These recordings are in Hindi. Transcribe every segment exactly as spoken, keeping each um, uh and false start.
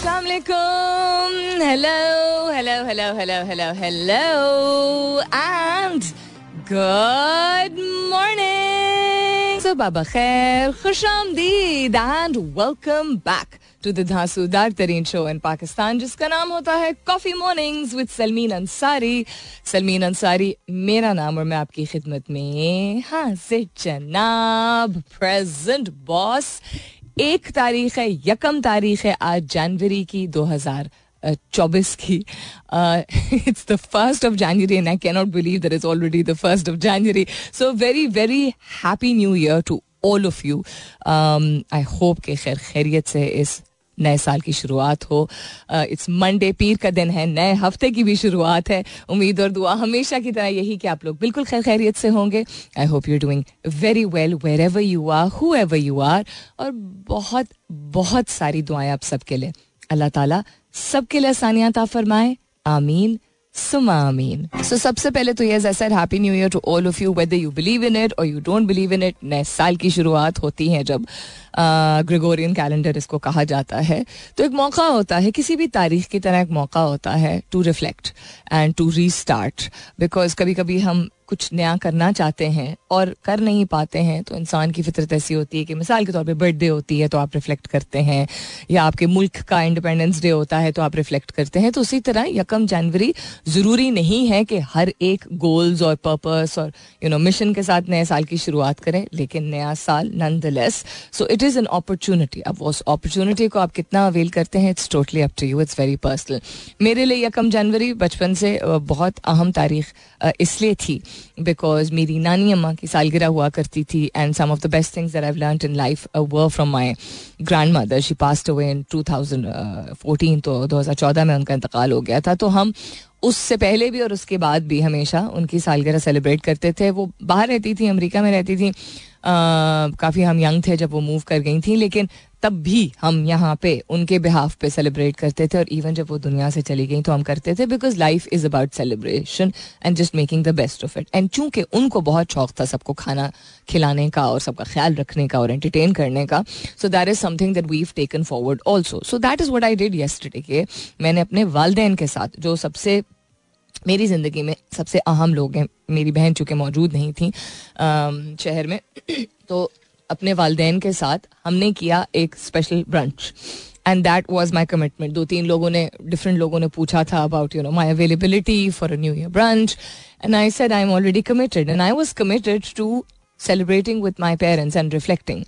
अस्सलाम वालेकुम, hello hello hello hello hello hello and good morning, सुबह बखैर, खुश आमदीद and welcome back to the धासू दार तरीन शो इन पाकिस्तान, जिसका नाम होता है coffee mornings with Salmeen Ansari. Salmeen Ansari मेरा नाम और मैं आपकी खिदमत में हाजिर जनाब. प्रेजेंट बॉस, एक तारीख है, यकम तारीख है आज जनवरी की, दो हजार चौबीस की. It's the first of January and I can not believe that is already the first of January. So very very happy new year to all of you. I hope के खैर खैरियत से इस नए साल की शुरुआत हो. इट्स मंडे, पीर का दिन है, नए हफ्ते की भी शुरुआत है. उम्मीद और दुआ हमेशा की तरह यही कि आप लोग बिल्कुल खैर खैरियत से होंगे. I hope you are doing very well wherever you are, whoever you are. और बहुत बहुत सारी दुआएं आप सबके लिए. अल्लाह ताला सबके लिए आसानियां अता फरमाए, आमीन सुमा आमीन. सो सबसे पहले तो yes, I said happy new year to all of you, whether you believe in it और you don't believe in it. नए साल की शुरुआत होती है जब ग्रेगोरियन कैलेंडर इसको कहा जाता है, तो एक मौका होता है, किसी भी तारीख की तरह एक मौका होता है to reflect and to restart. Because कभी कभी हम कुछ नया करना चाहते हैं और कर नहीं पाते हैं, तो इंसान की फितरत ऐसी होती है कि मिसाल के तौर पे बर्थडे होती है तो आप रिफ्लेक्ट करते हैं, या आपके मुल्क का इंडिपेंडेंस डे होता है तो आप रिफ्लेक्ट करते हैं. तो उसी तरह यकम जनवरी ज़रूरी नहीं है कि हर एक गोल्स और पर्पस और यू नो मिशन के साथ नए साल की शुरुआत करें, लेकिन नया साल nonetheless, so it is an opportunity. अब उस अपॉर्चुनिटी को आप कितना अवेल करते हैं, it's totally up to you, it's very personal. मेरे लिए यकम जनवरी बचपन से बहुत अहम तारीख इसलिए थी बिकॉज मेरी नानी अम्मा की सालगिरह हुआ करती थी. And some of the best things that I have learned in life were from my grandmother. She passed away in two thousand fourteen, तो दो हज़ार चौदह में उनका इंतकाल हो गया था. तो हम उससे पहले भी और उसके बाद भी हमेशा उनकी सालगिरह सेलिब्रेट करते थे. वो बाहर रहती थी, अमेरिका में रहती थी. काफ़ी हम यंग थे जब वो मूव कर गई थी, लेकिन तब भी हम यहाँ पे उनके बिहाफ पे सेलिब्रेट करते थे. और इवन जब वो दुनिया से चली गई तो हम करते थे, because life is about celebration and just making the best of it. And चूंकि उनको बहुत शौक था सबको खाना खिलाने का और सबका ख्याल रखने का और एंटरटेन करने का, so that is something that we've taken forward also. So that is what I did yesterday. के मैंने अपने वालिदैन के साथ, जो सबसे मेरी ज़िंदगी में सबसे अहम लोग हैं, मेरी बहन चूँकि मौजूद नहीं थी शहर में, तो अपने वालदेन के साथ हमने किया एक special brunch. And that was my commitment. दो तीन लोगों ने, डिफरेंट लोगों ने पूछा था about you know my availability for a new year brunch. And I said I am already committed and I was committed to celebrating with my parents and reflecting.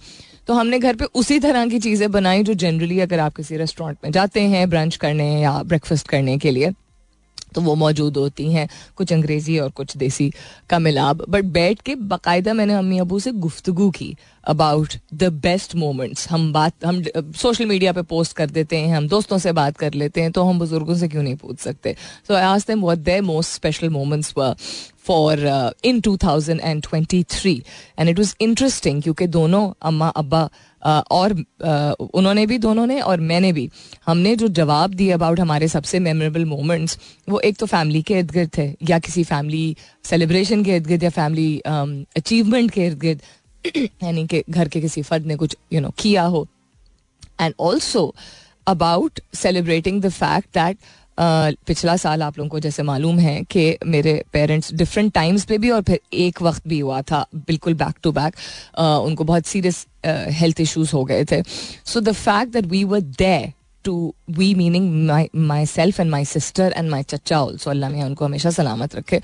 तो हमने घर पे उसी तरह की चीज़ें बनाई जो जनरली अगर आप किसी रेस्टोरेंट में जाते हैं ब्रंच करने या ब्रेकफास्ट करने के लिए तो वो मौजूद होती हैं, कुछ अंग्रेज़ी और कुछ देसी का मिलाप. बट बैठ के बाकायदा मैंने अम्मी अबू से गुफ्तगू की अबाउट द बेस्ट मोमेंट्स. हम बात हम सोशल मीडिया पे पोस्ट कर देते हैं, हम दोस्तों से बात कर लेते हैं, तो हम बुज़ुर्गों से क्यों नहीं पूछ सकते. So I asked them what their most special moments were for in two thousand twenty three. And it was interesting क्योंकि दोनों अम्मा अब्बा Uh, और uh, उन्होंने भी, दोनों ने और मैंने भी, हमने जो जवाब दिए अबाउट हमारे सबसे मेमोरेबल मोमेंट्स, वो एक तो फैमिली के इर्द गिर्द थे या किसी फैमिली सेलिब्रेशन के इर्द गिर्द या फैमिली अचीवमेंट um, के इर्द गिर्द, यानी कि घर के किसी फर्द ने कुछ यू you नो know, किया हो. And also about celebrating the fact that Uh, पिछला साल आप लोगों को जैसे मालूम है कि मेरे पेरेंट्स डिफरेंट टाइम्स पे भी और फिर एक वक्त भी हुआ था बिल्कुल बैक टू बैक, उनको बहुत सीरियस हेल्थ इश्यूज़ हो गए थे. So the fact that we were there too, we meaning my myself and my sister and my चचा ऑल्सो, अल्लाह मियां उनको हमेशा सलामत रखे,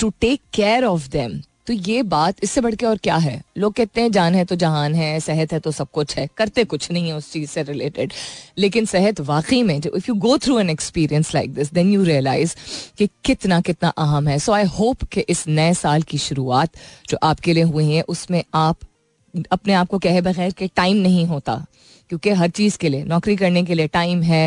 to take care of them. तो ये बात, इससे बढ़ के और क्या है. लोग कहते हैं जान है तो जहान है, सेहत है तो सब कुछ है, करते कुछ नहीं है उस चीज़ से रिलेटेड. लेकिन सेहत वाकई में, if you go through an experience like this then you realise कि कितना कितना अहम है. सो आई होप कि इस नए साल की शुरुआत जो आपके लिए हुई है उसमें आप अपने आप को कहे बगैर कि टाइम नहीं होता, क्योंकि हर चीज़ के लिए, नौकरी करने के लिए टाइम है,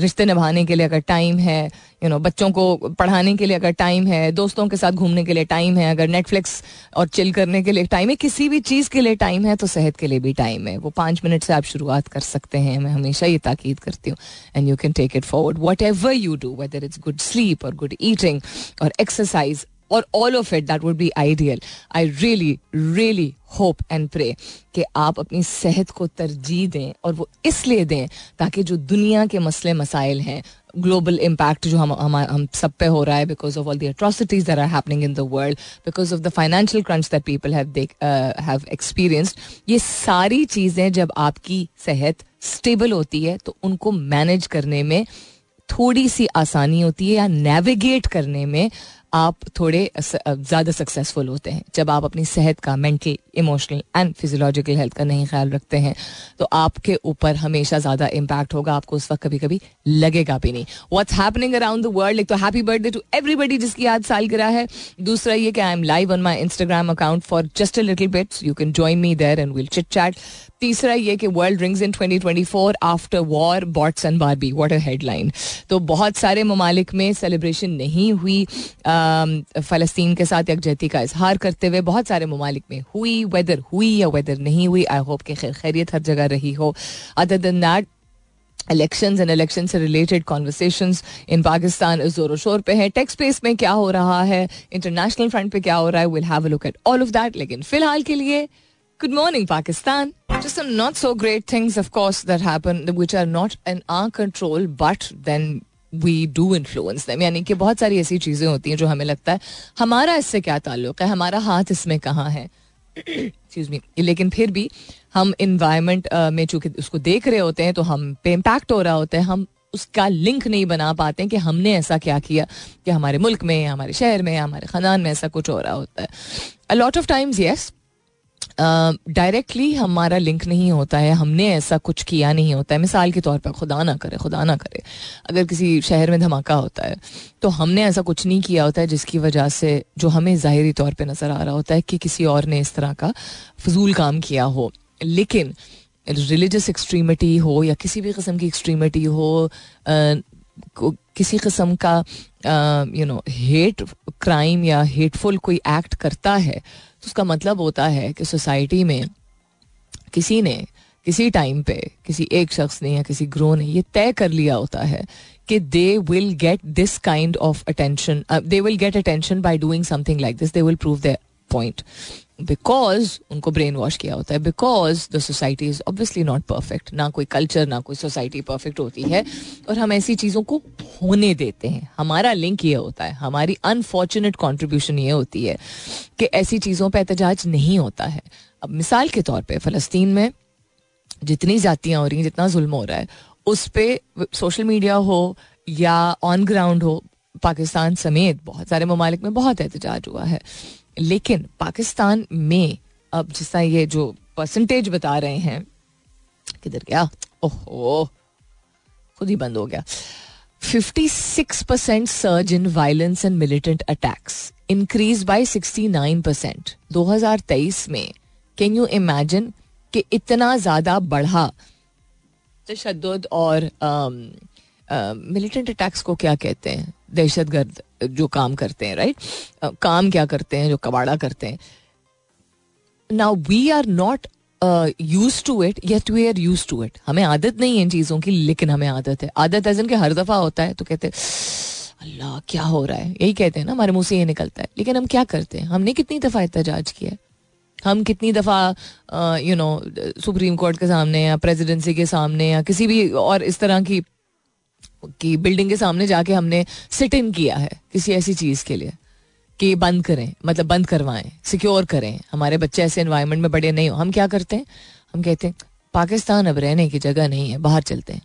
रिश्ते निभाने के लिए अगर टाइम है, यू नो बच्चों को पढ़ाने के लिए अगर टाइम है, दोस्तों के साथ घूमने के लिए टाइम है, अगर नेटफ्लिक्स और चिल करने के लिए टाइम है, किसी भी चीज़ के लिए टाइम है, तो सेहत के लिए भी टाइम है. वो पाँच मिनट से आप शुरुआत कर सकते हैं, मैं हमेशा ये ताकीद करती हूँ. And you can take it forward, whatever you do, whether it's good sleep और गुड ईटिंग और एक्सरसाइज, और all of it, that would be ideal. I really really hope and pray कि आप अपनी सेहत को तरजीह दें, और वो इसलिए दें ताकि जो दुनिया के मसले मसाइल हैं, ग्लोबल इम्पैक्ट जो हम हम हम सब पे हो रहा है because of all the atrocities that are happening in the world, because of the financial crunch that people have experienced, ये सारी चीज़ें जब आपकी सेहत स्टेबल होती है तो उनको मैनेज करने में थोड़ी सी आसानी होती है, या नेविगेट करने में आप थोड़े ज़्यादा सक्सेसफुल होते हैं. जब आप अपनी सेहत का mental, emotional and physiological health का नहीं ख्याल रखते हैं तो आपके ऊपर हमेशा ज़्यादा इम्पैक्ट होगा, आपको उस वक्त कभी कभी लगेगा भी नहीं. What's happening around the world, एक तो हैप्पी बर्थडे टू एवरीबडी जिसकी आज सालगिरह है. दूसरा ये कि I am live on my Instagram account for just a little bits, you can join me there and will chit chat. तीसरा ये कि world rings in twenty twenty four, after war, bots and Barbie, what a headline. तो बहुत सारे ममालिक में सेलिब्रेशन नहीं हुई, फ़लस्तीन के साथ यकजहती का इजहार करते हुए बहुत सारे ममालिक में हुई, वेदर हुई या वेदर नहीं हुई, आई होप कि खैर खैरियत हर जगह रही हो. Other than that, elections and election से रिलेटेड कॉन्वर्सेशंस इन पाकिस्तान जोर शोर पे है. टेक स्पेस में क्या हो रहा है, इंटरनेशनल फ्रंट पे क्या हो रहा है, will have a look at all of that. लेकिन फिलहाल के लिए good morning Pakistan. Just some not so great things, of course, that happen, which are not in our control, but then we do influence them. यानी कि बहुत सारी ऐसी चीज़ें होती हैं जो हमें लगता है हमारा इससे क्या ताल्लुक है, हमारा हाथ इसमें कहाँ है, एक्सक्यूज मी, लेकिन फिर भी हम इन्वायरमेंट में चूंकि उसको देख रहे होते हैं तो हम पे इम्पैक्ट हो रहा होता है, हम उसका लिंक नहीं बना पाते हैं कि हमने ऐसा क्या किया कि हमारे मुल्क में, हमारे शहर में, हमारे ख़ानदान में ऐसा कुछ हो रहा होता है. A lot of times yes, directly uh, हमारा लिंक नहीं होता है, हमने ऐसा कुछ किया नहीं होता है. मिसाल के तौर पर, खुदा ना करे खुदा ना करे अगर किसी शहर में धमाका होता है तो हमने ऐसा कुछ नहीं किया होता है जिसकी वजह से, जो हमें ज़ाहिरी तौर पे नज़र आ रहा होता है कि किसी और ने इस तरह का फजूल काम किया हो. लेकिन रिलीजियस एक्सट्रीमिटी हो या किसी भी किस्म की एक्सट्रीमिटी हो, uh, किसी किस्म का यू नो हेट क्राइम या हेटफुल कोई एक्ट करता है तो उसका मतलब होता है कि सोसाइटी में किसी ने किसी टाइम पे, किसी एक शख्स ने या किसी ग्रोह ने ये तय कर लिया होता है कि they will get this kind of attention, they will get attention by doing something like this, they will prove their point, because उनको ब्रेन वॉश किया होता है, because the society is obviously not perfect. ना कोई कल्चर, ना कोई सोसाइटी परफेक्ट होती है और हम ऐसी चीज़ों को होने देते हैं. हमारा लिंक ये होता है, हमारी अनफॉर्चुनेट कॉन्ट्रीब्यूशन ये होती है कि ऐसी चीज़ों पर एहतजाज नहीं होता है. अब मिसाल के तौर पर फ़लस्तीन में जितनी ज़्यादतियाँ हो रही हैं, जितना जुल्म हो रहा है, उस पर सोशल मीडिया हो या ऑन ग्राउंड हो, पाकिस्तान समेत बहुत सारे ममालिक में बहुत एहतजाज हुआ है. लेकिन पाकिस्तान में अब जिस तरह ये जो परसेंटेज बता रहे हैं, किधर गया, ओहो खुद ही बंद हो गया, fifty six percent surge in violence and militant attacks, increase by sixty nine percent दो हज़ार तेईस में. कैन यू इमेजिन कि इतना ज़्यादा बढ़ा तशद्दुद और मिलिटेंट अटैक्स को क्या कहते हैं, दहशतगर्द जो काम करते हैं, राइट right? uh, काम क्या करते हैं, जो कबाड़ा करते हैं. Now we are not use to it, yet we are use to it. हमें आदत नहीं है इन चीज़ों की, लेकिन हमें आदत है. आदत है जिनके हर दफ़ा होता है तो कहते हैं अल्लाह क्या हो रहा है, यही कहते हैं ना, हमारे मुँह से ये निकलता है. लेकिन हम क्या करते हैं, हमने कितनी दफ़ा एहतजाज किया है, हम कितनी दफ़ा यू नो सुप्रीम कोर्ट के सामने या प्रेजिडेंसी के सामने या किसी भी और इस तरह की कि बिल्डिंग के सामने जाके हमने सिट इन किया है किसी ऐसी चीज़ के लिए कि बंद करें, मतलब बंद करवाएं, सिक्योर करें, हमारे बच्चे ऐसे एनवायरनमेंट में बड़े नहीं हो. हम क्या करते हैं, हम कहते हैं पाकिस्तान अब रहने की जगह नहीं है, बाहर चलते हैं,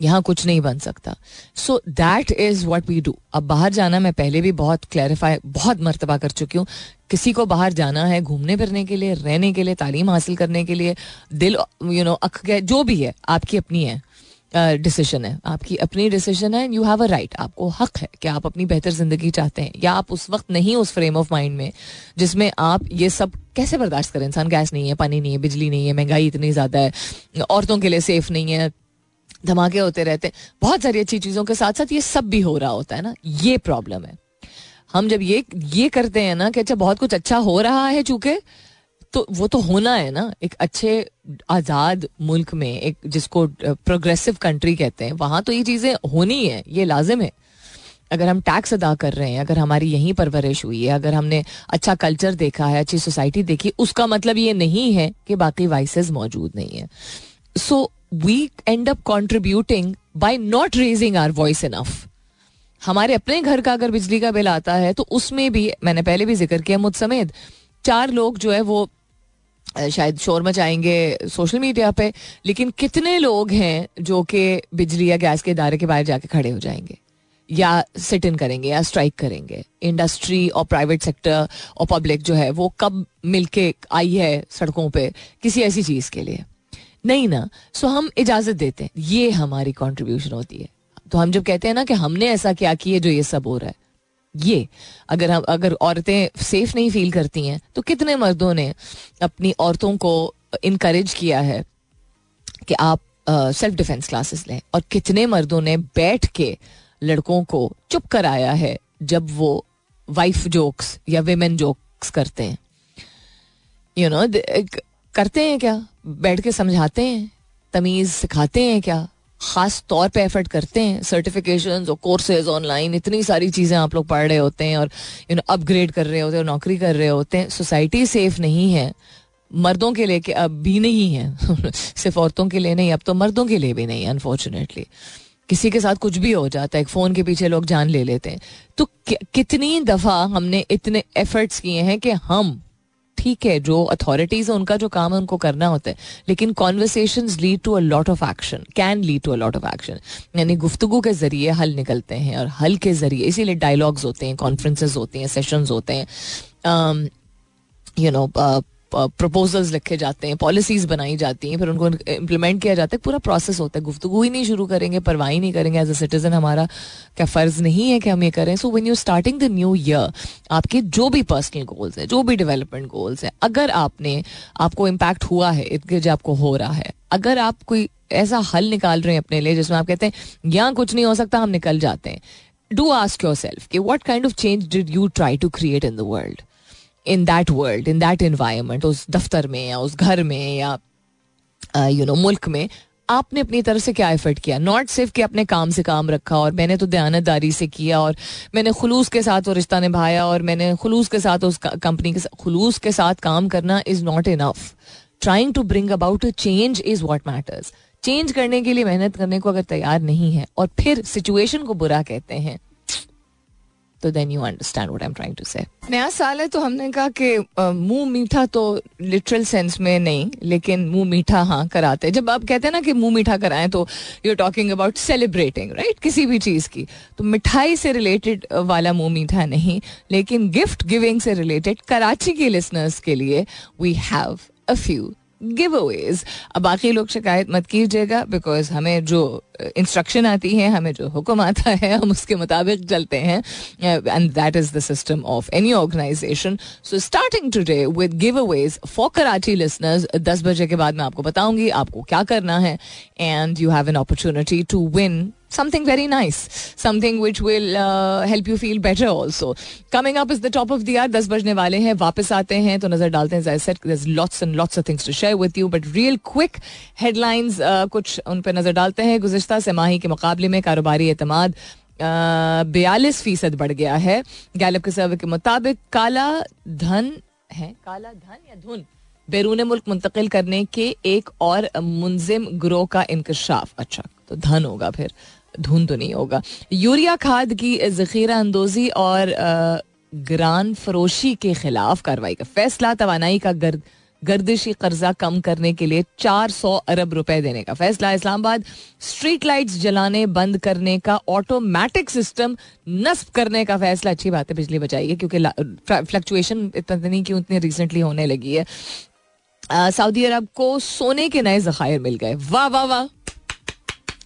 यहाँ कुछ नहीं बन सकता. So that is what we do. अब बाहर जाना, मैं पहले भी बहुत क्लैरिफाई बहुत मरतबा कर चुकी हूँ, किसी को बाहर जाना है घूमने फिरने के लिए, रहने के लिए, तालीम हासिल करने के लिए, दिल यू नो अक गए, जो भी है आपकी अपनी है डिसीजन है, आपकी अपनी डिसीजन है. यू हैव अ राइट, आपको हक है कि आप अपनी बेहतर ज़िंदगी चाहते हैं या आप उस वक्त नहीं उस फ्रेम ऑफ माइंड में जिसमें आप ये सब कैसे बर्दाश्त करें. इंसान, गैस नहीं है, पानी नहीं है, बिजली नहीं है, महंगाई इतनी ज़्यादा है, औरतों के लिए सेफ़ नहीं है, धमाके होते रहते हैं, बहुत सारी अच्छी चीज़ों के साथ साथ ये सब भी हो रहा होता है ना. ये प्रॉब्लम है. हम जब ये ये करते हैं ना कि अच्छा बहुत कुछ अच्छा हो रहा है चूँकि, तो वो तो होना है ना. एक अच्छे आज़ाद मुल्क में, एक जिसको प्रोग्रेसिव कंट्री कहते हैं, वहाँ तो ये चीज़ें होनी है, ये लाजिम है. अगर हम टैक्स अदा कर रहे हैं, अगर हमारी यहीं परवरिश हुई है, अगर हमने अच्छा कल्चर देखा है, अच्छी सोसाइटी देखी, उसका मतलब ये नहीं है कि बाकी वाइसेस मौजूद नहीं है. So we end up contributing by not raising our voice enough. हमारे अपने घर का अगर बिजली का बिल आता है तो उसमें भी मैंने पहले भी जिक्र किया, मुझ समेत चार लोग जो है वो शायद शोर मचाएंगे सोशल मीडिया पे, लेकिन कितने लोग हैं जो कि बिजली या गैस के इदारे के बाहर जाके खड़े हो जाएंगे या सिट इन करेंगे या स्ट्राइक करेंगे. इंडस्ट्री और प्राइवेट सेक्टर और पब्लिक जो है वो कब मिलके आई है सड़कों पे किसी ऐसी चीज़ के लिए? नहीं ना. सो हम इजाज़त देते हैं, ये हमारी कॉन्ट्रीब्यूशन होती है. तो हम जब कहते हैं ना कि हमने ऐसा क्या किया जो ये सब हो रहा है, ये अगर हम अगर औरतें सेफ नहीं फील करती हैं तो कितने मर्दों ने अपनी औरतों को इनकरेज किया है कि आप सेल्फ डिफेंस क्लासेस लें, और कितने मर्दों ने बैठ के लड़कों को चुप कराया है जब वो वाइफ जोक्स या विमेन जोक्स करते हैं. यू नो करते हैं क्या? बैठ के समझाते हैं, तमीज़ सिखाते हैं क्या? ख़ास तौर पे एफर्ट करते हैं. सर्टिफिकेशंस और कोर्सेज ऑनलाइन, इतनी सारी चीज़ें आप लोग पढ़ रहे होते हैं और यू नो अपग्रेड कर रहे होते हैं, नौकरी कर रहे होते हैं. सोसाइटी सेफ नहीं है मर्दों के लिए, अब भी नहीं है सिर्फ औरतों के लिए नहीं, अब तो मर्दों के लिए भी नहीं. अनफॉर्चुनेटली किसी के साथ कुछ भी हो जाता है, एक फ़ोन के पीछे लोग जान ले लेते हैं. तो कि, कितनी दफ़ा हमने इतने एफर्ट्स किए हैं कि हम, ठीक है जो अथॉरिटीज़ हैं उनका जो काम है उनको करना होता है, लेकिन conversations lead to a lot of action, can lead to a lot of action. यानी गुफ्तगू के ज़रिए हल निकलते हैं, और हल के ज़रिए इसीलिए डायलॉग्स होते हैं, कॉन्फ्रेंसेस होते हैं, सेशंस होते हैं, यू नो प्रपोजल्स लिखे जाते हैं, पॉलिसीज़ बनाई जाती हैं, फिर उनको इम्प्लीमेंट किया जाता है. पूरा प्रोसेस होता है. गुफ्तगू ही नहीं शुरू करेंगे, परवाही नहीं करेंगे, एज अ सिटीज़न हमारा क्या फ़र्ज़ नहीं है कि हम ये करें? So when you starting the new year, आपके जो भी पर्सनल गोल्स हैं, जो भी डेवलपमेंट गोल्स हैं, अगर आपने आपको इम्पैक्ट हुआ है, इतने जो आपको हो रहा है, अगर आप कोई ऐसा हल निकाल रहे हैं अपने लिए जिसमें आप कहते हैं यहाँ कुछ नहीं हो सकता, हम निकल जाते हैं, डू आस्क योरसेल्फ कि what kind of change did you try to create in the world, in that world, in that environment. उस दफ्तर में या उस घर में या यू नो मुल्क में आपने अपनी तरफ से क्या एफर्ट किया? नॉट सिर्फ कि अपने काम से काम रखा और मैंने तो दयानतदारी से किया और मैंने खुलूस के साथ वो रिश्ता निभाया और मैंने खुलूस के साथ उस कंपनी के साथ, खुलूस के साथ काम करना is not enough. Trying to bring about a change is what matters. Change करने के लिए मेहनत करने को अगर तैयार नहीं है और फिर सिचुएशन को बुरा कहते हैं, तो then you understand what I am trying to say. नया साल है तो हमने कहा कि मुंह मीठा तो लिटरल सेंस में नहीं, लेकिन मुंह मीठा हाँ कराते हैं. जब आप कहते हैं ना कि मुंह मीठा कराएं तो you are talking about celebrating, right, किसी भी चीज़ की. तो मिठाई से रिलेटेड वाला मुंह मीठा नहीं, लेकिन गिफ्ट गिविंग से रिलेटेड कराची के लिसनर्स के लिए we have a few giveaways. अब बाकी लोग शिकायत मत कीजिएगा, बिकॉज हमें जो इंस्ट्रक्शन आती है, हमें जो हुक्म आता है, हम उसके मुताबिक चलते हैं, and that is the system of any organisation. So starting today with giveaways for Karachi listeners. दस बजे के बाद मैं आपको बताऊंगी आपको क्या करना है, and you have an opportunity to win something very nice, something which will uh, help you feel better also. Coming up is the top of the hour, दस बजने वाले हैं, वापस आते हैं तो नज़र डालते हैं. As I said, there's lots and lots of things to share with you, but real quick headlines, uh, कुछ उन पर नज़र डालते हैं. गुज़िश्ता सेमाही के मुकाबले में कारोबारी एतमाद बयालीस फ़ीसद बढ़ गया है. गैलप के सर्वे के मुताबिक काला धन है, काला धन या धुन बैरून मुल्क मुंतकिल करने के एक और मुंजिम ग्रोह का इंकशाफ. अच्छा, तो धन होगा, फिर धुन तो नहीं होगा. यूरिया खाद की जखीरा अंदोजी और ग्रान फरोशी के खिलाफ कार्रवाई का फैसला. तवानाई का गर्द गर्दिशी कर्जा कम करने के लिए चार सौ अरब रुपए देने का फैसला. इस्लामाबाद स्ट्रीट लाइट्स जलाने बंद करने का ऑटोमेटिक सिस्टम नस्ब करने का फैसला. अच्छी बात है, बिजली बचाइए, क्योंकि फ्लक्चुएशन इतना नहीं क्यों इतनी रिसेंटली होने लगी है. सऊदी अरब को सोने के नए जखायर मिल गए. वाह वाह वाह,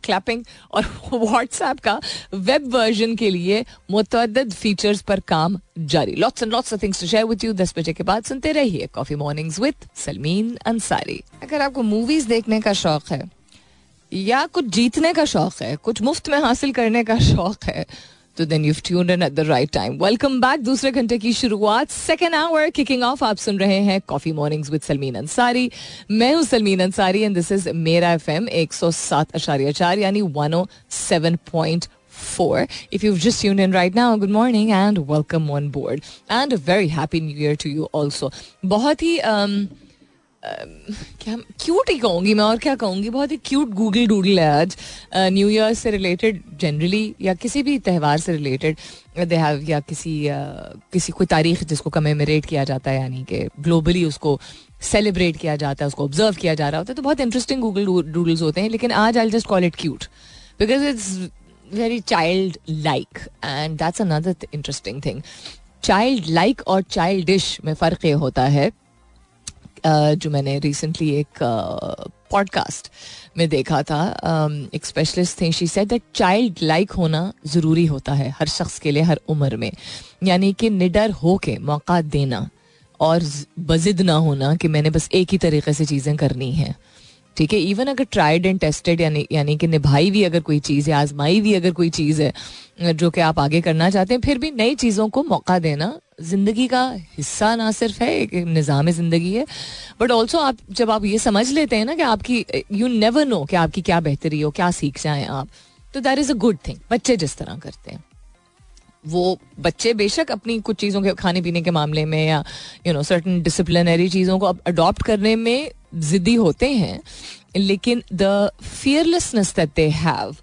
क्लैपिंग. और व्हाट्सएप का वेब वर्जन के लिए मुतअद्दिद फीचर्स पर काम जारी. Lots and lots of things to share with you. दस बजे के बाद सुनते रहिए coffee mornings with Salmeen Ansari. अगर आपको मूवीज देखने का शौक है या कुछ जीतने का शौक है, कुछ मुफ्त में हासिल करने का शौक है, तो then you've tuned in at the right time. Welcome back. दूसरे घंटे की शुरुआत, सेकेंड आवर किकिंग ऑफ. आप सुन रहे हैं coffee mornings with Salmeen Ansari. मैं हूँ Salmeen Ansari and this is मेरा एफ एम एक सौ सात अशारिया चार यानी one O seven point four. If you've just tuned in right now, good morning and welcome on board. And a very happy new year to you also. बहुत ही um, क्या क्यूट ही कहूँगी मैं और क्या कहूँगी, बहुत ही क्यूट गूगल डूडल है आज न्यू ईयर से रिलेटेड जनरली या किसी भी त्यौहार से रिलेटेड दे हैव या किसी uh, किसी कोई तारीख जिसको कमेमोरेट किया जाता है, यानी कि ग्लोबली उसको सेलिब्रेट किया जाता है, उसको ऑब्जर्व किया जा रहा होता है, तो बहुत इंटरेस्टिंग गूगल डूडल्स होते हैं. लेकिन आज I just call it cute because it's very child like and that's another interesting thing. Child like और चाइल्डिश में फ़र्क ये होता है Uh, जो मैंने रिसेंटली एक पॉडकास्ट uh, में देखा था. um, एक स्पेशलिस्ट थी, she said that child like होना ज़रूरी होता है हर शख्स के लिए हर उम्र में, यानी कि निडर हो के मौका देना और बजिद ना होना कि मैंने बस एक ही तरीके से चीज़ें करनी हैं. ठीक है, इवन अगर ट्राइड एंड टेस्टेड यानी यानी कि निभाई भी अगर कोई चीज़ है, आजमाई भी अगर कोई चीज़ है जो कि आप आगे करना चाहते हैं, फिर भी नई चीज़ों को मौका देना ज़िंदगी का हिस्सा ना सिर्फ है, एक निज़ाम ज़िंदगी है, बट ऑल्सो आप जब आप ये समझ लेते हैं ना कि आपकी यू नेवर नो कि आपकी क्या बेहतरी हो, क्या सीख जाएँ आप, तो that is a good thing. बच्चे जिस तरह करते हैं, वो बच्चे बेशक अपनी कुछ चीज़ों के खाने पीने के मामले में या यू नो सर्टन डिसिप्लिनरी चीज़ों को अडॉप्ट करने में ज़िद्दी होते हैं, लेकिन the fearlessness that they have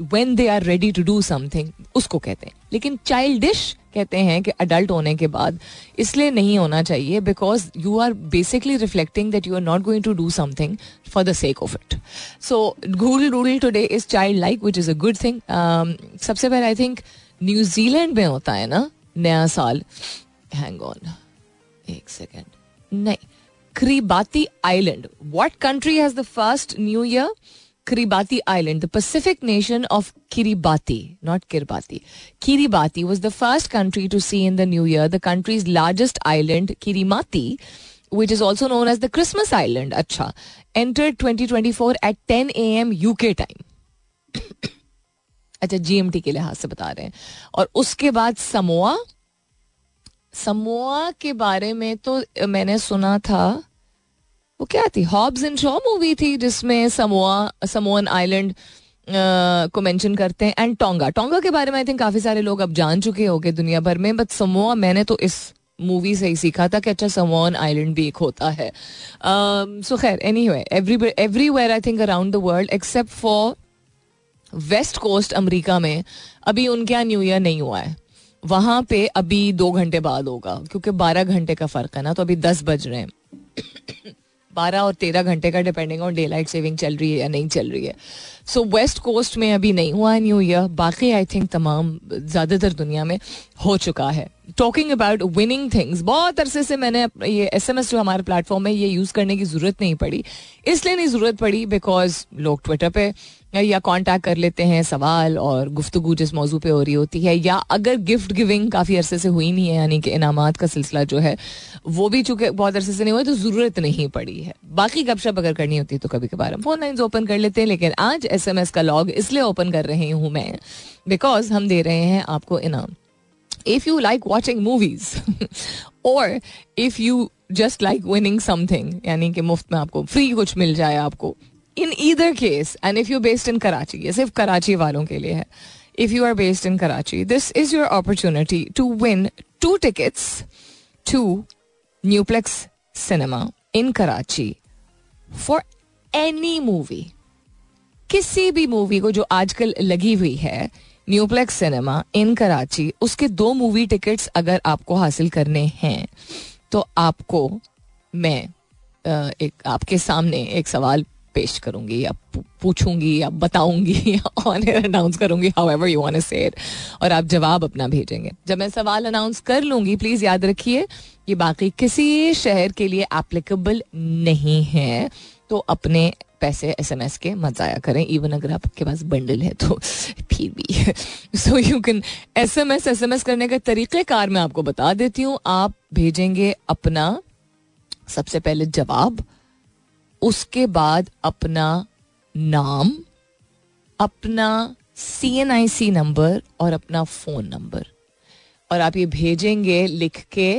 when they are ready to do something उसको कहते हैं. लेकिन चाइल्डिश कहते हैं कि अडल्ट होने के बाद इसलिए नहीं होना चाहिए because you are basically reflecting that you are not going to do something for the sake of it. So Google doodle today is child like which is a good thing. सबसे पहले आई थिंक न्यूजीलैंड में होता है ना नया साल, हैंग ऑन एक सेकेंड, नहीं, Kiribati island. What country has the first new year? Kiribati Island, the Pacific nation of Kiribati, not Kiribati. Kiribati was the first country to see in the new year the country's largest island, Kiribati, which is also known as the Christmas Island. Acha, entered twenty twenty-four at ten a.m. U K time. अच्छा, G M T के लिहाज से बता रहे हैं. और उसके बाद समोआ, समोआ के बारे में तो मैंने सुना था, वो क्या थी, हॉब्स एंड शॉ मूवी थी जिसमें समोआ समोअन आइलैंड को मेंशन करते हैं. एंड टोंगा, टोंगा के बारे में आई थिंक काफ़ी सारे लोग अब जान चुके होंगे दुनिया भर में, बट समोआ मैंने तो इस मूवी से ही सीखा था कि अच्छा समोअन आइलैंड भी एक होता है. सो खैर, anyway everywhere I think around the world except for west coast America में अभी उनके यहाँ न्यू ईयर नहीं हुआ है. वहाँ पे अभी दो घंटे बाद होगा क्योंकि बारह घंटे का फ़र्क है ना, तो अभी दस बज रहे हैं बारह और तेरह घंटे का, depending on daylight saving चल रही है या नहीं चल रही है. सो वेस्ट कोस्ट में अभी नहीं हुआ है न्यू ईयर, बाकी आई थिंक तमाम ज़्यादातर दुनिया में हो चुका है. टॉकिंग अबाउट विनिंग थिंग्स, बहुत अरसे से मैंने ये एस एम एस जो हमारे प्लेटफॉर्म है ये यूज़ करने की ज़रूरत नहीं पड़ी, इसलिए नहीं ज़रूरत पड़ी बिकॉज लोग ट्विटर पे या कांटेक्ट कर लेते हैं सवाल और गुफ्तगू जिस मौजू पे हो रही होती है, या अगर गिफ्ट गिविंग काफ़ी अरसे से हुई नहीं है यानी कि इनामात का सिलसिला जो है वो भी चूँकि बहुत अरसे से नहीं हुआ तो ज़रूरत नहीं पड़ी है. बाकी गपशप अगर करनी होती है तो कभी कभार हम फोन लाइन्स ओपन कर लेते हैं, लेकिन आज एस एम एस का लॉग इसलिए ओपन कर रही हूँ मैं बिकॉज हम दे रहे हैं आपको इनाम. If you like watching movies or if you just like winning something, यानी कि मुफ्त में आपको फ्री कुछ मिल जाए आपको, in either case and if you're based in Karachi, ये सिर्फ कराची वालों के लिए है, if you are based in Karachi, this is your opportunity to win two tickets to Nuplex Cinema in Karachi for any movie. किसी भी मूवी को जो आजकल लगी हुई है न्यूप्लेक्स सिनेमा इन कराची, उसके दो मूवी टिकट्स अगर आपको हासिल करने हैं तो आपको मैं एक आपके सामने एक सवाल पेश करूंगी या पूछूंगी या बताऊंगी या ऑन एयर अनाउंस करूंगी, however you want to say it, और आप जवाब अपना भेजेंगे. जब मैं सवाल अनाउंस कर लूंगी, प्लीज़ याद रखिए ये बाकी किसी शहर के लिए एप्लीकेबल नहीं है, तो अपने पैसे एस एम एस के मत जाया करें, इवन अगर आपके पास बंडल है तो फिर भी. So you can S M S S M S करने का तरीक़ेकार मैं आपको बता देती हूँ. आप भेजेंगे अपना सबसे पहले जवाब, उसके बाद अपना नाम, अपना सी एन आई सी नंबर और अपना फ़ोन नंबर, और आप ये भेजेंगे लिख के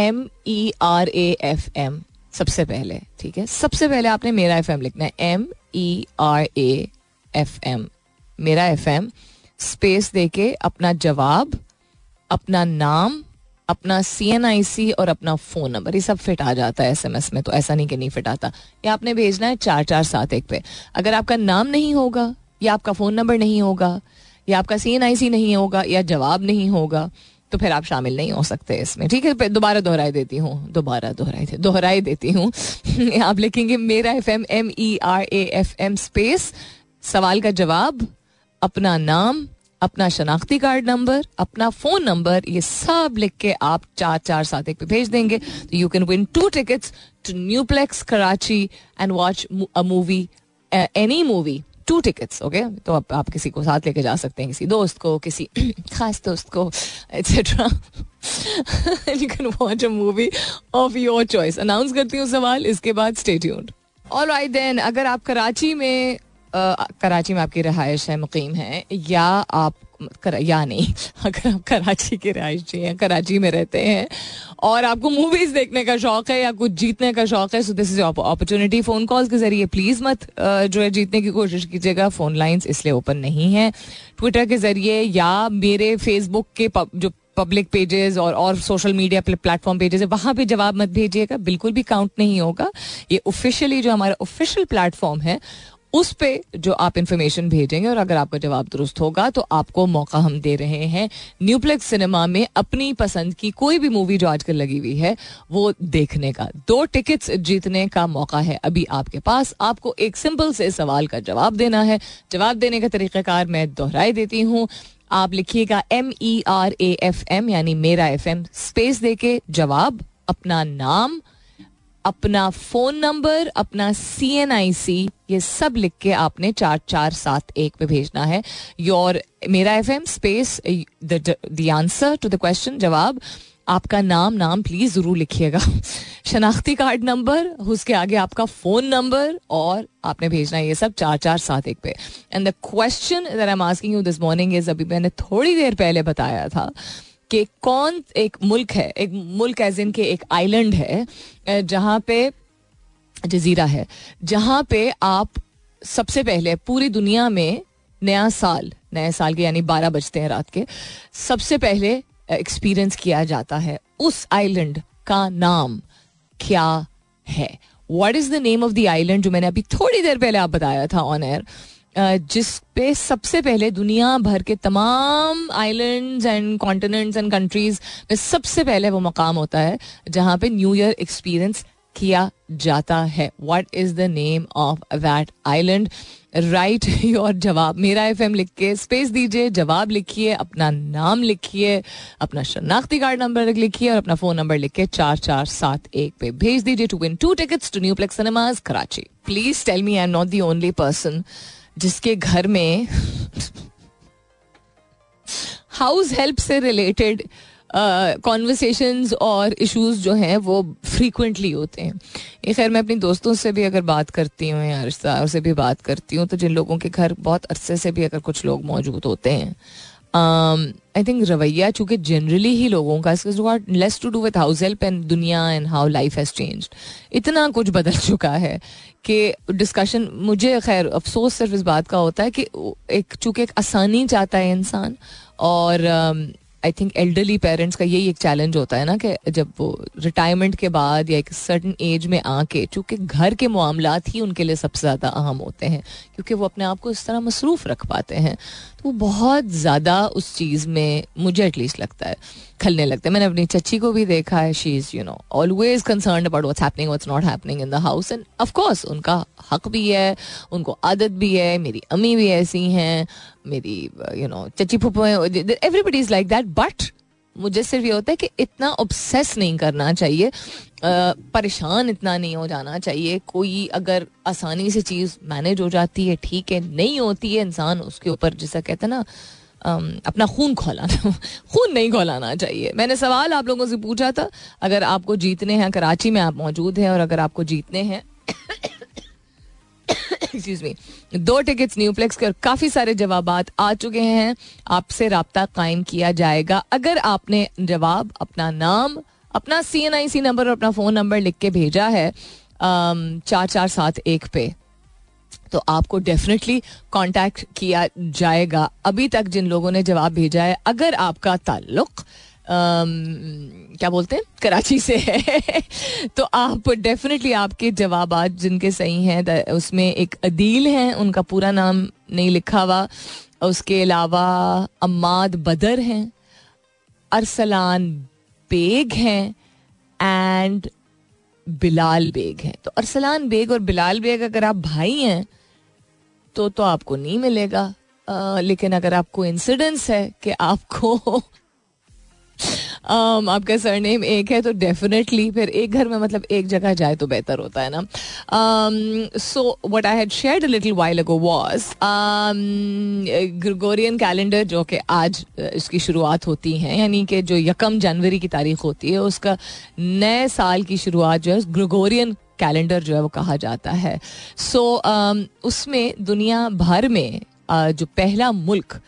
M E R A F M सबसे पहले. ठीक है, सबसे पहले आपने मेरा एफ एम लिखना है, M E R A F M, Mera F M. Space देके अपना जवाब, अपना नाम, अपना सी एन आई सी और अपना फोन नंबर, ये सब फिट आ जाता है एस एम एस में. तो ऐसा नहीं कि नहीं फिट आता. ये आपने भेजना है चार चार सात एक पे. अगर आपका नाम नहीं होगा या आपका फ़ोन नंबर नहीं होगा या आपका सी एन आई सी नहीं होगा या जवाब नहीं होगा तो फिर आप शामिल नहीं हो सकते इसमें. ठीक है, दोबारा दोहराई देती हूँ दोबारा दोहराई दोहराई देती हूँ आप लिखेंगे Mera F M M E R A F M space सवाल का जवाब, अपना नाम, अपना शनाख्ती कार्ड नंबर, अपना फ़ोन नंबर, ये सब लिख के आप चार चार सात एक पे भेज देंगे तो you can win two tickets to Nueplex Karachi and watch a movie, any movie. Two tickets, okay. तो आप, आप किसी को साथ लेके जा सकते हैं, किसी दोस्त को, किसी खास दोस्त को, etcetera. You can watch a movie of your choice. Announce करती हूँ सवाल, इसके बाद स्टे ट्यून्ड. ऑलराइट देन, अगर आप कराची में Uh, कराची में आपकी रहायश है, मुकीम है, या आप कर, या नहीं अगर आप कराची के रहायशी हैं, कराची में रहते हैं और आपको मूवीज़ देखने का शौक़ है या कुछ जीतने का शौक़ है, so this is opportunity. Phone calls के ज़रिए प्लीज़ मत uh, जो है जीतने की कोशिश कीजिएगा. फ़ोन लाइंस इसलिए ओपन नहीं है. ट्विटर के ज़रिए या मेरे फेसबुक के पब, जो पब्लिक पेजेस और और सोशल मीडिया प्लेटफॉर्म पेजेस है, वहाँ पे जवाब मत भेजिएगा, बिल्कुल भी काउंट नहीं होगा. ये ऑफिशियली जो हमारा ऑफिशियल प्लेटफॉर्म है उस पे जो आप इन्फॉर्मेशन भेजेंगे और अगर आपका जवाब दुरुस्त होगा तो आपको मौका हम दे रहे हैं न्यूप्लेक्स सिनेमा में अपनी पसंद की कोई भी मूवी जो आजकल लगी हुई है वो देखने का. दो टिकट्स जीतने का मौका है अभी आपके पास. आपको एक सिंपल से सवाल का जवाब देना है. जवाब देने का तरीक़ाकार मैं दोहराई देती हूँ. आप लिखिएगा M E R A F M यानी मेरा एफ एम स्पेस देके जवाब, अपना नाम, अपना फ़ोन नंबर, अपना सी एन आई सी, ये सब लिख के आपने चार चार सात एक पे भेजना है. Your Mera F M space the answer to the question जवाब, आपका नाम नाम प्लीज़ ज़रूर लिखिएगा, शनाख्ती कार्ड नंबर, उसके आगे आपका फ़ोन नंबर और आपने भेजना है ये सब चार चार सात एक पे. And the question that I am asking you this morning is, अभी मैंने थोड़ी देर पहले बताया था कि कौन एक मुल्क है, एक मुल्क एज इन के एक आइलैंड है जहाँ पे जजीरा है, जहाँ पे आप सबसे पहले पूरी दुनिया में नया साल, नए साल के यानी बारह बजते हैं रात के, सबसे पहले एक्सपीरियंस किया जाता है. उस आइलैंड का नाम क्या है? What is the name of the island जो मैंने अभी थोड़ी देर पहले आप बताया था ऑन एयर, जिस पे सबसे पहले दुनिया भर के तमाम islands and continents and countries में सबसे पहले वो मकाम होता है जहाँ पे न्यू ईयर एक्सपीरियंस किया जाता है. What is the name of that island? Right your जवाब मेरा एफ एम लिख के स्पेस दीजिए, जवाब लिखिए, अपना नाम लिखिए, अपना शनाख्ती कार्ड नंबर लिखिए और अपना फ़ोन नंबर लिख के चार चार सात एक पे भेज दीजिए to win two tickets to Nueplex cinemas Karachi. Please tell me I am not the only person जिसके घर में हाउस हेल्प से रिलेटेड कॉन्वर्सेशंस और इश्यूज जो हैं वो फ्रीक्वेंटली होते हैं. ये खैर मैं अपनी दोस्तों से भी अगर बात करती हूँ या रिश्तेदारों से भी बात करती हूँ तो जिन लोगों के घर बहुत अरसे से भी अगर कुछ लोग मौजूद होते हैं, आई थिंक रवैया चूँकि जनरली ही लोगों का इसके regardless to do with house help and दुनिया and how life has changed, इतना कुछ बदल चुका है कि डिस्कशन, मुझे खैर अफसोस सिर्फ इस बात का होता है कि एक चूँकि एक आसानी चाहता है इंसान और आई थिंक एल्डरली पेरेंट्स का यही एक चैलेंज होता है ना कि जब वो रिटायरमेंट के बाद या एक सर्टन एज में आके, चूँकि घर के मामलात ही उनके लिए सबसे ज़्यादा अहम होते हैं क्योंकि वो अपने आप को इस तरह मसरूफ़ रख पाते हैं तो वो बहुत ज़्यादा उस चीज़ में, मुझे एटलीस्ट लगता है, खलने लगते हैं. मैंने अपनी चची को भी देखा है, she is you know always concern about what's happening, what's not happening in the house. And of course उनका हक भी है, उनको आदत भी है. मेरी अम्मी भी ऐसी हैं, मेरी यू नो चची फूफू, everybody is like that. But मुझे सिर्फ ये होता है कि इतना ऑब्सेस नहीं करना चाहिए, परेशान इतना नहीं हो जाना चाहिए. कोई अगर आसानी से चीज़ मैनेज हो जाती है ठीक है, नहीं होती है इंसान उसके ऊपर, जैसा कहते हैं ना, अपना खून खौलाना, खून नहीं खौलाना चाहिए. मैंने सवाल आप लोगों से पूछा था, अगर आपको जीतने हैं, कराची में आप मौजूद हैं और अगर आपको जीतने हैं एक्सक्यूज मी, दो टिकट्स न्यूप्लेक्स के, और काफ़ी सारे जवाबात आ चुके हैं. आपसे रब्ता कायम किया जाएगा अगर आपने जवाब, अपना नाम, अपना सी एन आई सी नंबर और अपना फ़ोन नंबर लिख के भेजा है चार चार सात एक पे तो आपको डेफिनेटली कांटेक्ट किया जाएगा. अभी तक जिन लोगों ने जवाब भेजा है, अगर आपका ताल्लुक Um, क्या बोलते हैं कराची से है तो आप डेफिनेटली आपके जवाब जिनके सही हैं, उसमें एक अदील हैं, उनका पूरा नाम नहीं लिखा हुआ. उसके अलावा अम्माद बदर हैं, अरसलान बेग हैं एंड बिलाल बेग हैं. तो अरसलान बेग और बिलाल बेग अगर आप भाई हैं तो तो आपको नहीं मिलेगा. आ, लेकिन अगर आपको इंसिडेंस है कि आपको Um, आपका सरनेम एक है तो डेफिनेटली फिर एक घर में मतलब एक जगह जाए तो बेहतर होता है ना. So what I had shared a little while ago was Gregorian calendar, जो कि आज इसकी शुरुआत होती है, यानी कि जो यकम जनवरी की तारीख होती है उसका नए साल की शुरुआत जो है ग्रेगोरियन कैलेंडर जो है वो कहा जाता है. सो so, um, उसमें दुनिया भर में uh, जो पहला मुल्क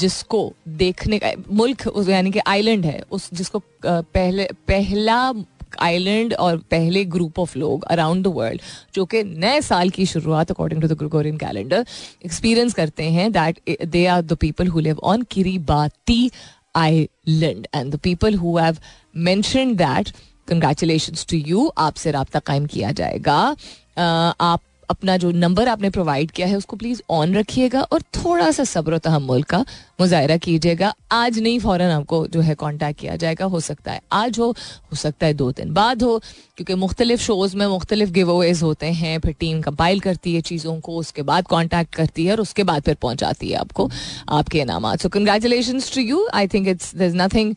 जिसको देखने का मुल्क यानी कि आइलैंड है, उस जिसको पहले पहला आइलैंड और पहले ग्रुप ऑफ लोग अराउंड द वर्ल्ड जो कि नए साल की शुरुआत according to the Gregorian calendar experience करते हैं, that they are the people who live on Kiribati island and the people who have mentioned that congratulations to you. आपसे रब्ता कायम किया जाएगा. आप अपना जो नंबर आपने प्रोवाइड किया है उसको प्लीज़ ऑन रखिएगा और थोड़ा सा सब्र तहम्मुल का मुजाहरा कीजिएगा. आज नहीं, फ़ौरन आपको जो है कांटेक्ट किया जाएगा. हो सकता है आज हो हो सकता है दो दिन बाद हो, क्योंकि मुख्तलिफ शोज़ में मुख्तलिफ गिव अवेज होते हैं. फिर टीम कंपाइल करती है चीज़ों को, उसके बाद कांटेक्ट करती है और उसके बाद फिर पहुँचाती है आपको आपके इनामात. So congratulations to you. I think it's there is nothing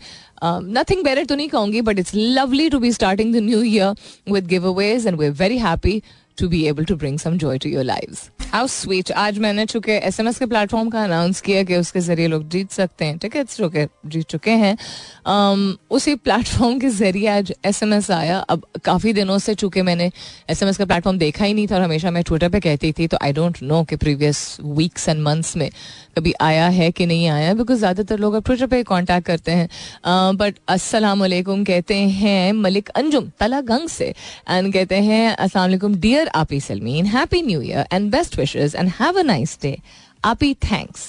nothing better तो नहीं कहूँगी, but it's lovely to be starting the new year with giveaways and we are very happy to be able to bring some joy to your lives. How sweet. आज मैंने चुके एस एम एस के प्लेटफॉर्म का अनाउंस किया कि उसके जरिए लोग जीत सकते हैं टिकट्स जो कि जीत चुके हैं. um, उसी प्लेटफॉर्म के जरिए आज एस एम एस आया. अब काफ़ी दिनों से चूँकि मैंने एस एम एस का प्लेटफॉर्म देखा ही नहीं था और हमेशा मैं ट्विटर पे कहती थी, तो आई डोंट नो कि प्रीवियस वीक्स एंड मंथ्स में कभी आया है कि नहीं आया, बिकॉज ज़्यादातर लोग अब ट्विटर पर कॉन्टैक्ट करते हैं. बट अस्सलाम वालेकुम कहते हैं मलिक अंजुम तलागंग से एंड कहते हैं अस्सलाम वालेकुम डियर आपी Salmeen, happy new year and best wishes and have a nice day आपी. थैंक्स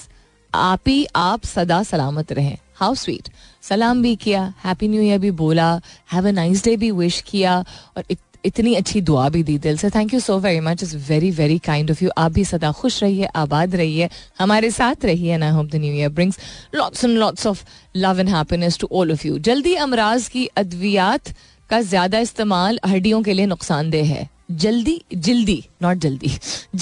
आपी, आप सदा सलामत रहें. How sweet. सलाम भी किया, हैप्पी न्यू ईयर भी बोला, हैव अ नाइस डे भी विश किया और इत, इतनी अच्छी दुआ भी दी दिल से. Thank you so very much. It's very very kind of you. आप भी सदा खुश रहिए, आबाद रहिए, हमारे साथ रहिए and I hope the new year brings lots and lots of love and happiness to all of you. जल्दी अमराज की अद्वियात का ज़्यादा इस्तेमाल हड्डियों के लिए नुकसानदेह है. जल्दी जल्दी नॉट जल्दी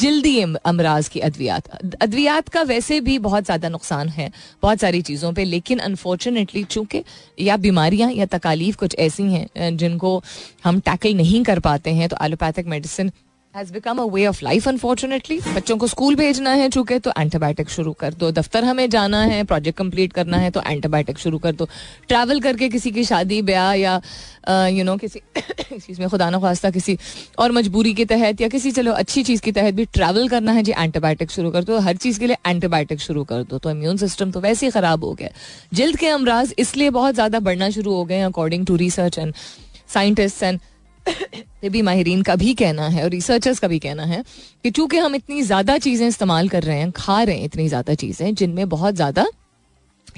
जल्दी अमराज की अद्वियात अद्वियात का वैसे भी बहुत ज़्यादा नुकसान है बहुत सारी चीज़ों पे, लेकिन अनफॉर्चुनेटली चूँकि या बीमारियाँ या तकालीफ कुछ ऐसी हैं जिनको हम टैकल नहीं कर पाते हैं, तो allopathic medicine has become a way of life unfortunately. बच्चों को स्कूल भेजना है चूँकि, तो एंटीबायोटिक शुरू कर दो. दफ्तर हमें जाना है, प्रोजेक्ट कंप्लीट करना है, तो एंटीबायोटिक शुरू कर दो. ट्रैवल करके किसी की शादी ब्याह या यू नो किसी चीज़ में खुदा न खास्ता किसी और मजबूरी के तहत या किसी चलो अच्छी चीज़ के तहत भी ट्रैवल करना है जी, एंटीबायोटिक शुरू कर दो. हर चीज़ के लिए एंटीबायोटिक शुरू कर दो. तो इम्यून सिस्टम तो वैसे ही ख़राब हो गया. जल्द के अमराज इसलिए बहुत ज़्यादा बढ़ना शुरू हो गए हैं according to research and scientist and भी माहिरीन का भी कहना है और रिसर्चर्स का भी कहना है कि चूंकि हम इतनी ज़्यादा चीज़ें इस्तेमाल कर रहे हैं, खा रहे हैं इतनी ज़्यादा चीज़ें जिनमें बहुत ज़्यादा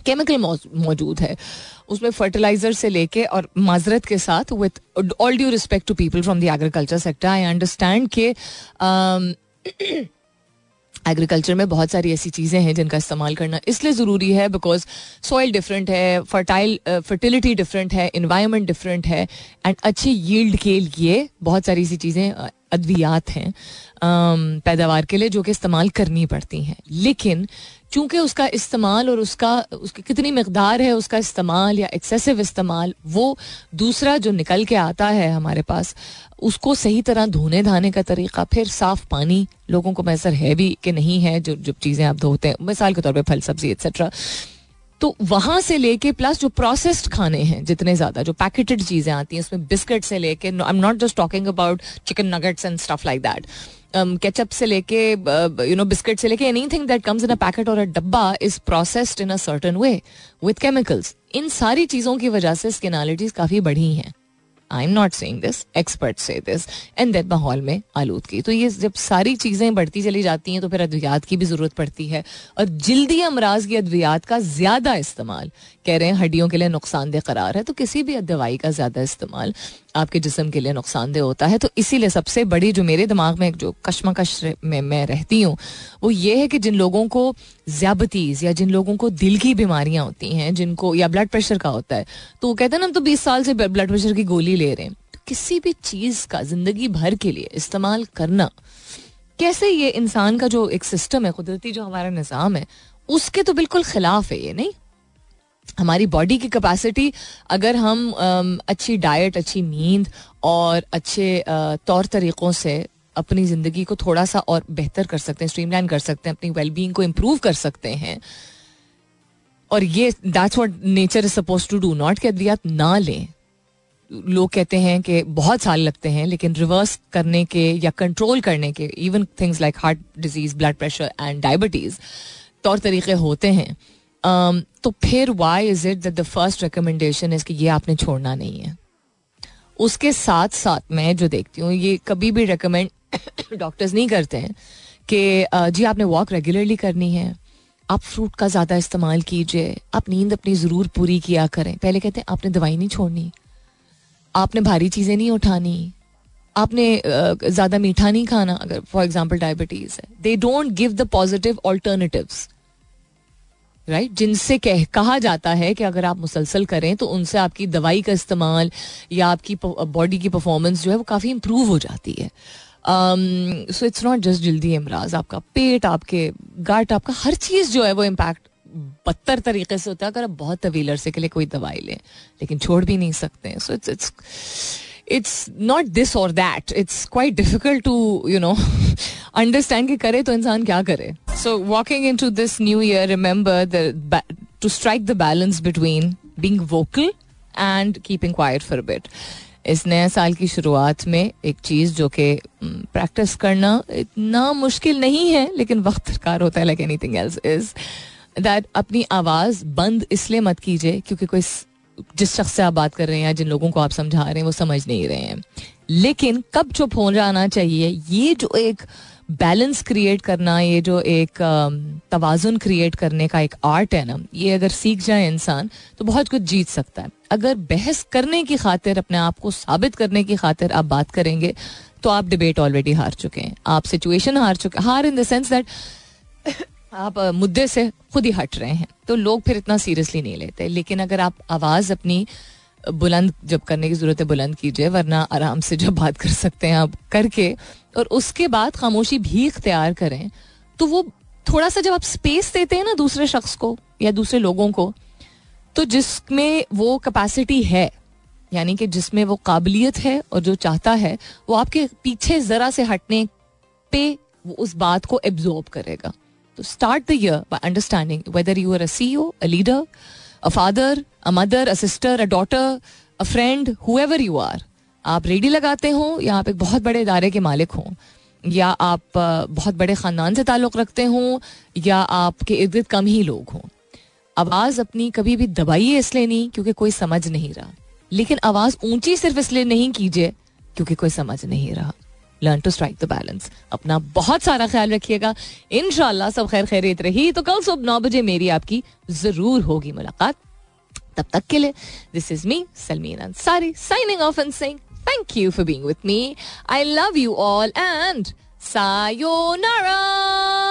केमिकल मौजूद है, उसमें फर्टिलाइजर से लेके और माजरत के साथ with all due respect to people from the agriculture sector, I understand के एग्रीकल्चर में बहुत सारी ऐसी चीज़ें हैं जिनका इस्तेमाल करना इसलिए ज़रूरी है बिकॉज सॉइल डिफरेंट है, फर्टाइल फर्टिलिटी डिफरेंट है, इन्वायरमेंट डिफरेंट है एंड अच्छी यील्ड के लिए बहुत सारी ऐसी चीज़ें अद्वियात हैं um, पैदावार के लिए जो कि इस्तेमाल करनी पड़ती हैं. लेकिन चूँकि उसका इस्तेमाल और उसका उसकी कितनी मकदार है, उसका इस्तेमाल या एक्सेसिव इस्तेमाल, वो दूसरा जो निकल के आता है हमारे पास, उसको सही तरह धोने धाने का तरीक़ा, फिर साफ़ पानी लोगों को मैसर है भी कि नहीं है, जो जो चीज़ें आप धोते हैं मिसाल के तौर पे फल सब्ज़ी एक्सेट्रा, तो वहाँ से लेके प्लस जो प्रोसेस्ड खाने हैं जितने ज़्यादा, जो पैकेटेड चीज़ें आती हैं, उसमें बिस्किट से लेके, I am not just talking about chicken nuggets and stuff like that, ketchup से लेके यू नो बिस्किट से लेके anything that comes in a packet और अ डब्बा is processed in a certain way with chemicals. इन सारी चीज़ों की वजह से स्किन एलर्जीज काफ़ी बढ़ी हैं. I am not saying this, experts से दिस, एंड देन माहौल में आलूदगी. तो ये जब सारी चीज़ें बढ़ती चली जाती हैं तो फिर अद्वियात की भी ज़रूरत पड़ती है. और जल्दी अमराज की अद्वियात का ज़्यादा इस्तेमाल, कह रहे हैं, हड्डियों के लिए नुकसानदेह करार है. तो किसी भी दवाई का ज़्यादा इस्तेमाल आपके जिस्म के लिए नुकसानदेह होता है. तो इसीलिए सबसे बड़ी जो मेरे दिमाग में जो कश्मकश में मैं रहती हूँ वो ये है कि जिन लोगों को ज़्याबतीज़ या जिन लोगों को दिल की बीमारियाँ होती हैं, जिनको या ब्लड प्रेशर का होता है, तो वो कहते हैं ना हम तो बीस साल से ब्लड प्रेशर की गोली ले रहे हैं. तो किसी भी चीज़ का ज़िंदगी भर के लिए इस्तेमाल करना, कैसे ये इंसान का जो एक सिस्टम है, कुदरती जो हमारा निज़ाम है, उसके तो बिल्कुल ख़िलाफ़ है. ये नहीं, हमारी बॉडी की कैपेसिटी अगर हम अच्छी डाइट, अच्छी नींद और अच्छे तौर तरीक़ों से अपनी ज़िंदगी को थोड़ा सा और बेहतर कर सकते हैं, स्ट्रीमलाइन कर सकते हैं, अपनी वेलबींग को इम्प्रूव कर सकते हैं. और ये that's what nature is suppose to do, not कि अद्वियात ना लें. लोग कहते हैं कि बहुत साल लगते हैं, लेकिन रिवर्स करने के या कंट्रोल करने के, even things like heart disease, blood pressure and diabetes, तौर तरीक़े होते हैं. Um, तो फिर why is it that the first recommendation is कि ये आपने छोड़ना नहीं है. उसके साथ साथ मैं जो देखती हूँ, ये कभी भी रिकमेंड डॉक्टर्स नहीं करते हैं कि जी आपने वॉक रेगुलरली करनी है, आप फ्रूट का ज़्यादा इस्तेमाल कीजिए, आप नींद अपनी ज़रूर पूरी किया करें. पहले कहते हैं आपने दवाई नहीं छोड़नी, आपने भारी चीज़ें नहीं उठानी, आपने ज़्यादा मीठा नहीं खाना अगर फॉर एग्ज़ाम्पल डायबिटीज़ है. They don't give the positive alternatives, right, जिनसे कह कहा जाता है कि अगर आप मुसलसल करें तो उनसे आपकी दवाई का इस्तेमाल या आपकी बॉडी की परफॉर्मेंस जो है वो काफ़ी इम्प्रूव हो जाती है. सो इट्स नॉट जस्ट जल्दी अमराज, आपका पेट, आपके गाट, आपका हर चीज़ जो है वो इम्पैक्ट बदतर तरीके से होता है अगर आप बहुत तवील अरसे के लिए कोई दवाई लें, लेकिन छोड़ भी नहीं सकते. So it's it's it's not this और that, it's quite difficult to you know understand कि करे तो इंसान क्या करे. So walking in to this new year, remember to strike the balance between being vocal and keeping quiet for bit. इस नए साल की शुरुआत में एक चीज़ जो कि प्रैक्टिस करना इतना मुश्किल नहीं है लेकिन वक्त दरकार होता है, like anything else, is that अपनी आवाज़ बंद इसलिए मत कीजिए क्योंकि कोई जिस शख्स से आप बात कर रहे हैं या जिन लोगों को आप समझा रहे हैं वो समझ नहीं रहे हैं. लेकिन कब चुप हो जाना चाहिए, ये जो एक बैलेंस क्रिएट करना, ये जो एक तवाज़ुन क्रिएट करने का एक आर्ट है ना, ये अगर सीख जाए इंसान तो बहुत कुछ जीत सकता है. अगर बहस करने की खातिर, अपने आप को साबित करने की खातिर आप बात करेंगे तो आप डिबेट ऑलरेडी हार चुके हैं, आप सिचुएशन हार चुके, हार इन द सेंस दैट आप मुद्दे से खुद ही हट रहे हैं, तो लोग फिर इतना सीरियसली नहीं लेते. लेकिन अगर आप आवाज़ अपनी बुलंद जब करने की ज़रूरत है बुलंद कीजिए, वरना आराम से जब बात कर सकते हैं आप करके, और उसके बाद खामोशी भी इख्तियार करें. तो वो थोड़ा सा जब आप स्पेस देते हैं ना दूसरे शख्स को या दूसरे लोगों को, तो जिसमें वो कैपेसिटी है, यानी कि जिसमें वो काबिलियत है और जो चाहता है, वो आपके पीछे ज़रा से हटने पे वो उस बात को एब्जॉर्ब करेगा. तो start the year by understanding whether you are a CEO, a leader, a father, a mother, a sister, a daughter, a friend, whoever you are, आप रेडियो लगाते हों या आप एक बहुत बड़े इदारे के मालिक हों या आप बहुत बड़े ख़ानदान से ताल्लुक़ रखते हों या आपके इर्द गिर्द कम ही लोग हों, आवाज़ अपनी कभी भी दबाइए इसलिए नहीं क्योंकि कोई समझ नहीं रहा, लेकिन आवाज़ ऊंची सिर्फ इसलिए नहीं कीजिए क्योंकि कोई समझ नहीं रहा. Learn to strike the balance. अपना बहुत सारा ख्याल रखिएगा, इंशाल्लाह सब खैर खैरियत रही तो कल सुबह नौ बजे मेरी आपकी ज़रूर होगी मुलाकात. तब तक के लिए this is me Salmeen Ansari signing off and saying thank you for being with me. I love you all and sayonara.